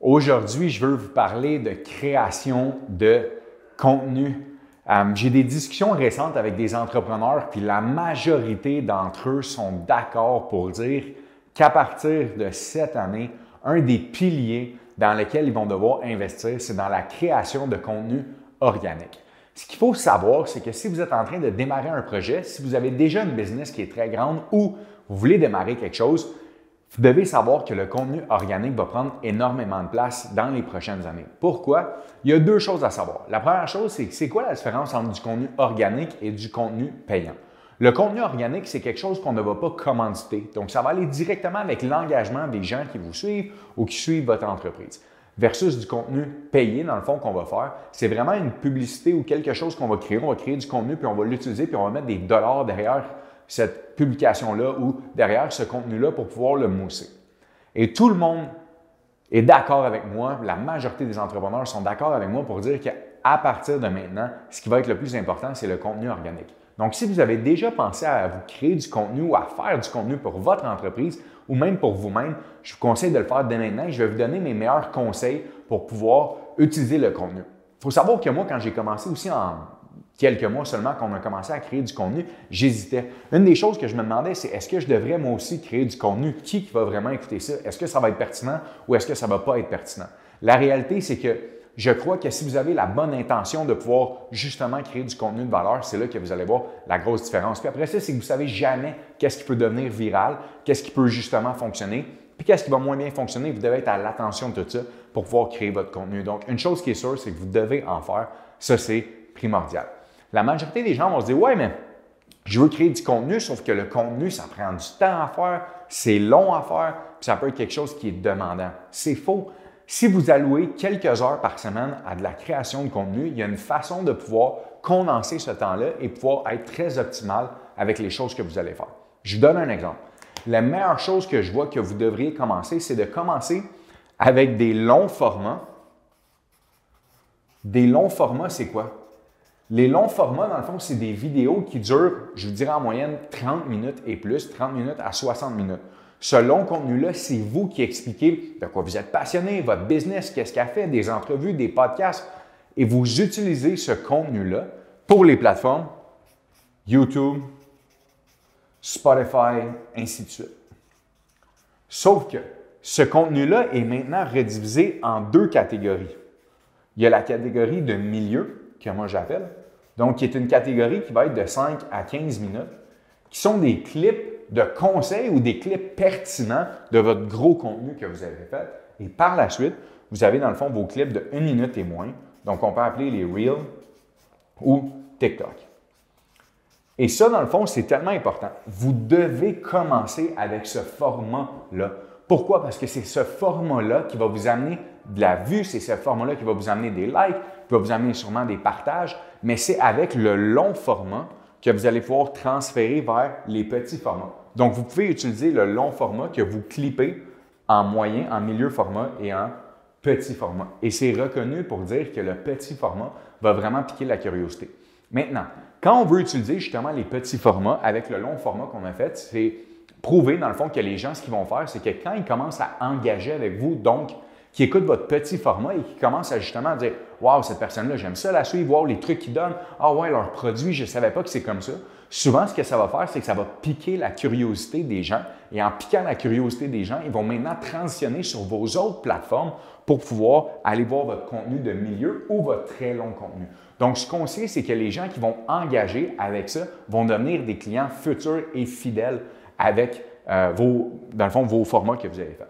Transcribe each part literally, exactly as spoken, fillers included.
Aujourd'hui, je veux vous parler de création de contenu. Euh, j'ai des discussions récentes avec des entrepreneurs, puis la majorité d'entre eux sont d'accord pour dire qu'à partir de cette année, un des piliers dans lesquels ils vont devoir investir, c'est dans la création de contenu organique. Ce qu'il faut savoir, c'est que si vous êtes en train de démarrer un projet, si vous avez déjà une business qui est très grande ou vous voulez démarrer quelque chose, vous devez savoir que le contenu organique va prendre énormément de place dans les prochaines années. Pourquoi? Il y a deux choses à savoir. La première chose, c'est c'est quoi la différence entre du contenu organique et du contenu payant? Le contenu organique, c'est quelque chose qu'on ne va pas commanditer. Donc, ça va aller directement avec l'engagement des gens qui vous suivent ou qui suivent votre entreprise. Versus du contenu payé, dans le fond, qu'on va faire, c'est vraiment une publicité ou quelque chose qu'on va créer. On va créer du contenu, puis on va l'utiliser, puis on va mettre des dollars derrière cette publication-là ou derrière ce contenu-là pour pouvoir le mousser. Et tout le monde est d'accord avec moi, la majorité des entrepreneurs sont d'accord avec moi pour dire qu'à partir de maintenant, ce qui va être le plus important, c'est le contenu organique. Donc, si vous avez déjà pensé à vous créer du contenu ou à faire du contenu pour votre entreprise ou même pour vous-même, je vous conseille de le faire dès maintenant. Je vais vous donner mes meilleurs conseils pour pouvoir utiliser le contenu. Il faut savoir que moi, quand j'ai commencé aussi en quelques mois seulement qu'on a commencé à créer du contenu, j'hésitais. Une des choses que je me demandais, c'est est-ce que je devrais moi aussi créer du contenu? Qui va vraiment écouter ça? Est-ce que ça va être pertinent ou est-ce que ça ne va pas être pertinent? La réalité, c'est que je crois que si vous avez la bonne intention de pouvoir justement créer du contenu de valeur, c'est là que vous allez voir la grosse différence. Puis après ça, c'est que vous ne savez jamais qu'est-ce qui peut devenir viral, qu'est-ce qui peut justement fonctionner, puis qu'est-ce qui va moins bien fonctionner. Vous devez être à l'attention de tout ça pour pouvoir créer votre contenu. Donc, une chose qui est sûre, c'est que vous devez en faire. Ça, c'est primordial. La majorité des gens vont se dire « Ouais, mais je veux créer du contenu, sauf que le contenu, ça prend du temps à faire, c'est long à faire, puis ça peut être quelque chose qui est demandant. » C'est faux. Si vous allouez quelques heures par semaine à de la création de contenu, il y a une façon de pouvoir condenser ce temps-là et pouvoir être très optimal avec les choses que vous allez faire. Je vous donne un exemple. La meilleure chose que je vois que vous devriez commencer, c'est de commencer avec des longs formats. Des longs formats, c'est quoi? Les longs formats, dans le fond, c'est des vidéos qui durent, je vous dirais en moyenne, trente minutes et plus, trente minutes à soixante minutes. Ce long contenu-là, c'est vous qui expliquez de quoi vous êtes passionné, votre business, qu'est-ce qu'elle fait, des entrevues, des podcasts. Et vous utilisez ce contenu-là pour les plateformes YouTube, Spotify, ainsi de suite. Sauf que ce contenu-là est maintenant redivisé en deux catégories. Il y a la catégorie de milieu, que moi j'appelle, donc qui est une catégorie qui va être de cinq à quinze minutes, qui sont des clips de conseils ou des clips pertinents de votre gros contenu que vous avez fait. Et par la suite, vous avez dans le fond vos clips de une minute et moins, donc on peut appeler les Reels ou TikTok. Et ça, dans le fond, c'est tellement important. Vous devez commencer avec ce format-là. Pourquoi? Parce que c'est ce format-là qui va vous amener de la vue, c'est ce format-là qui va vous amener des likes, qui va vous amener sûrement des partages, mais c'est avec le long format que vous allez pouvoir transférer vers les petits formats. Donc, vous pouvez utiliser le long format que vous clippez en moyen, en milieu format et en petit format. Et c'est reconnu pour dire que le petit format va vraiment piquer la curiosité. Maintenant, quand on veut utiliser justement les petits formats avec le long format qu'on a fait, c'est prouver dans le fond que les gens, ce qu'ils vont faire, c'est que quand ils commencent à engager avec vous, donc qui écoute votre petit format et qui commence à justement dire « Wow, cette personne-là, j'aime ça la suivre, wow, les trucs qu'ils donnent, ah ouais, leurs produits, je ne savais pas que c'est comme ça. » Souvent, ce que ça va faire, c'est que ça va piquer la curiosité des gens et en piquant la curiosité des gens, ils vont maintenant transitionner sur vos autres plateformes pour pouvoir aller voir votre contenu de milieu ou votre très long contenu. Donc, ce qu'on sait, c'est que les gens qui vont engager avec ça vont devenir des clients futurs et fidèles avec, euh, vos, dans le fond, vos formats que vous avez faits.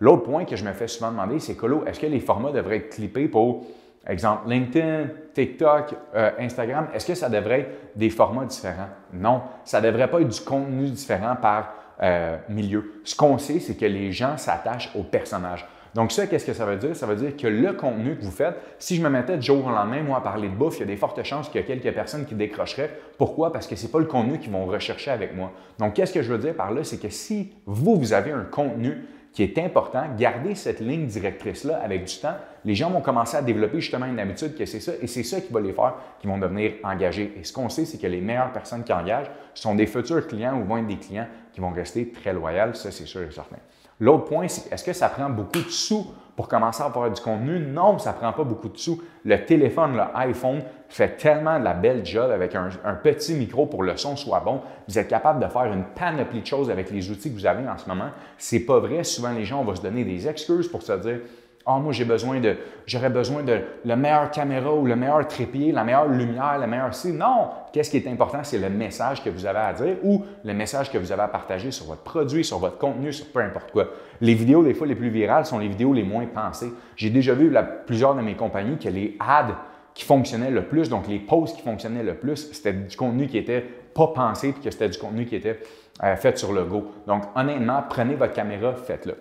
L'autre point que je me fais souvent demander, c'est Colo, est-ce que les formats devraient être clippés pour, exemple, LinkedIn, TikTok, euh, Instagram? Est-ce que ça devrait être des formats différents? Non, ça ne devrait pas être du contenu différent par euh, milieu. Ce qu'on sait, c'est que les gens s'attachent aux personnages. Donc ça, qu'est-ce que ça veut dire? Ça veut dire que le contenu que vous faites, si je me mettais du jour au lendemain, moi, à parler de bouffe, il y a des fortes chances qu'il y a quelques personnes qui décrocheraient. Pourquoi? Parce que ce n'est pas le contenu qu'ils vont rechercher avec moi. Donc, qu'est-ce que je veux dire par là? C'est que si vous, vous avez un contenu qui est important, garder cette ligne directrice-là avec du temps. Les gens vont commencer à développer justement une habitude que c'est ça et c'est ça qui va les faire, qui vont devenir engagés. Et ce qu'on sait, c'est que les meilleures personnes qui engagent sont des futurs clients ou vont être des clients qui vont rester très loyaux. Ça, c'est sûr et certain. L'autre point, c'est est-ce que ça prend beaucoup de sous pour commencer à faire du contenu? Non, ça ne prend pas beaucoup de sous. Le téléphone, le iPhone fait tellement de la belle job avec un, un petit micro pour le son soit bon. Vous êtes capable de faire une panoplie de choses avec les outils que vous avez en ce moment. C'est pas vrai. Souvent, les gens vont se donner des excuses pour se dire « Ah, oh, moi, j'ai besoin de, j'aurais besoin de la meilleure caméra ou le meilleur trépied, la meilleure lumière, la meilleure ci. » Non! Qu'est-ce qui est important? C'est le message que vous avez à dire ou le message que vous avez à partager sur votre produit, sur votre contenu, sur peu importe quoi. Les vidéos, des fois, les plus virales sont les vidéos les moins pensées. J'ai déjà vu la, plusieurs de mes compagnies que les ads qui fonctionnaient le plus, donc les posts qui fonctionnaient le plus, c'était du contenu qui était pas pensé puis que c'était du contenu qui était euh, fait sur le go. Donc, honnêtement, prenez votre caméra, faites-le.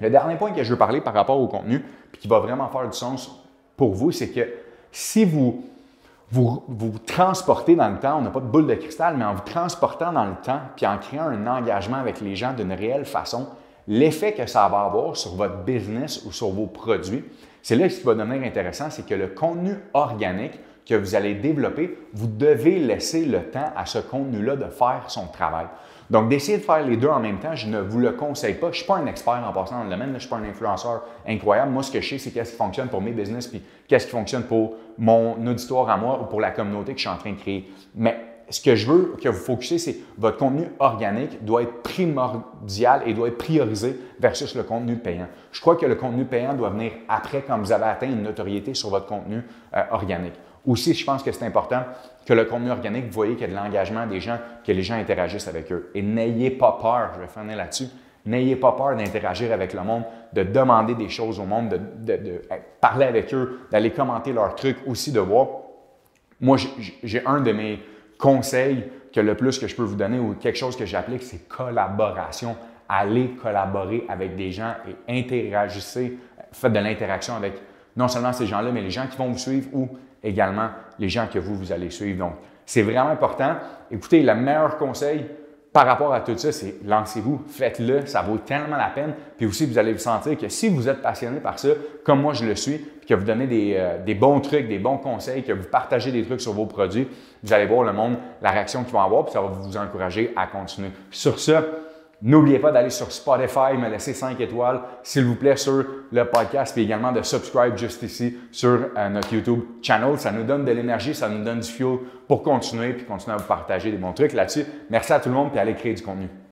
Le dernier point que je veux parler par rapport au contenu, puis qui va vraiment faire du sens pour vous, c'est que si vous vous, vous transportez dans le temps, on n'a pas de boule de cristal, mais en vous transportant dans le temps, puis en créant un engagement avec les gens d'une réelle façon, l'effet que ça va avoir sur votre business ou sur vos produits, c'est là que ce qui va devenir intéressant, c'est que le contenu organique que vous allez développer, vous devez laisser le temps à ce contenu-là de faire son travail. Donc, d'essayer de faire les deux en même temps, je ne vous le conseille pas. Je ne suis pas un expert en passant dans le domaine, je ne suis pas un influenceur incroyable. Moi, ce que je sais, c'est qu'est-ce qui fonctionne pour mes business puis qu'est-ce qui fonctionne pour mon auditoire à moi ou pour la communauté que je suis en train de créer. Mais ce que je veux que vous focussiez, c'est votre contenu organique doit être primordial et doit être priorisé versus le contenu payant. Je crois que le contenu payant doit venir après quand vous avez atteint une notoriété sur votre contenu euh, organique. Aussi, je pense que c'est important que le contenu organique, vous voyez qu'il y a de l'engagement des gens, que les gens interagissent avec eux. Et n'ayez pas peur, je vais finir là-dessus, n'ayez pas peur d'interagir avec le monde, de demander des choses au monde, de, de, de parler avec eux, d'aller commenter leurs trucs, aussi de voir. Moi, j'ai un de mes conseils que le plus que je peux vous donner ou quelque chose que j'applique, c'est collaboration. Allez collaborer avec des gens et interagissez, faites de l'interaction avec non seulement ces gens-là, mais les gens qui vont vous suivre ou également les gens que vous, vous allez suivre. Donc, c'est vraiment important. Écoutez, le meilleur conseil par rapport à tout ça, c'est lancez-vous, faites-le, ça vaut tellement la peine. Puis aussi, vous allez vous sentir que si vous êtes passionné par ça, comme moi je le suis, puis que vous donnez des, euh, des bons trucs, des bons conseils, que vous partagez des trucs sur vos produits, vous allez voir le monde, la réaction qu'ils vont avoir, puis ça va vous encourager à continuer. Sur ça, n'oubliez pas d'aller sur Spotify, me laisser cinq étoiles, s'il vous plaît, sur le podcast, puis également de subscribe juste ici sur euh, notre YouTube channel. Ça nous donne de l'énergie, ça nous donne du fuel pour continuer, puis continuer à vous partager des bons trucs là-dessus. Merci à tout le monde, puis allez créer du contenu.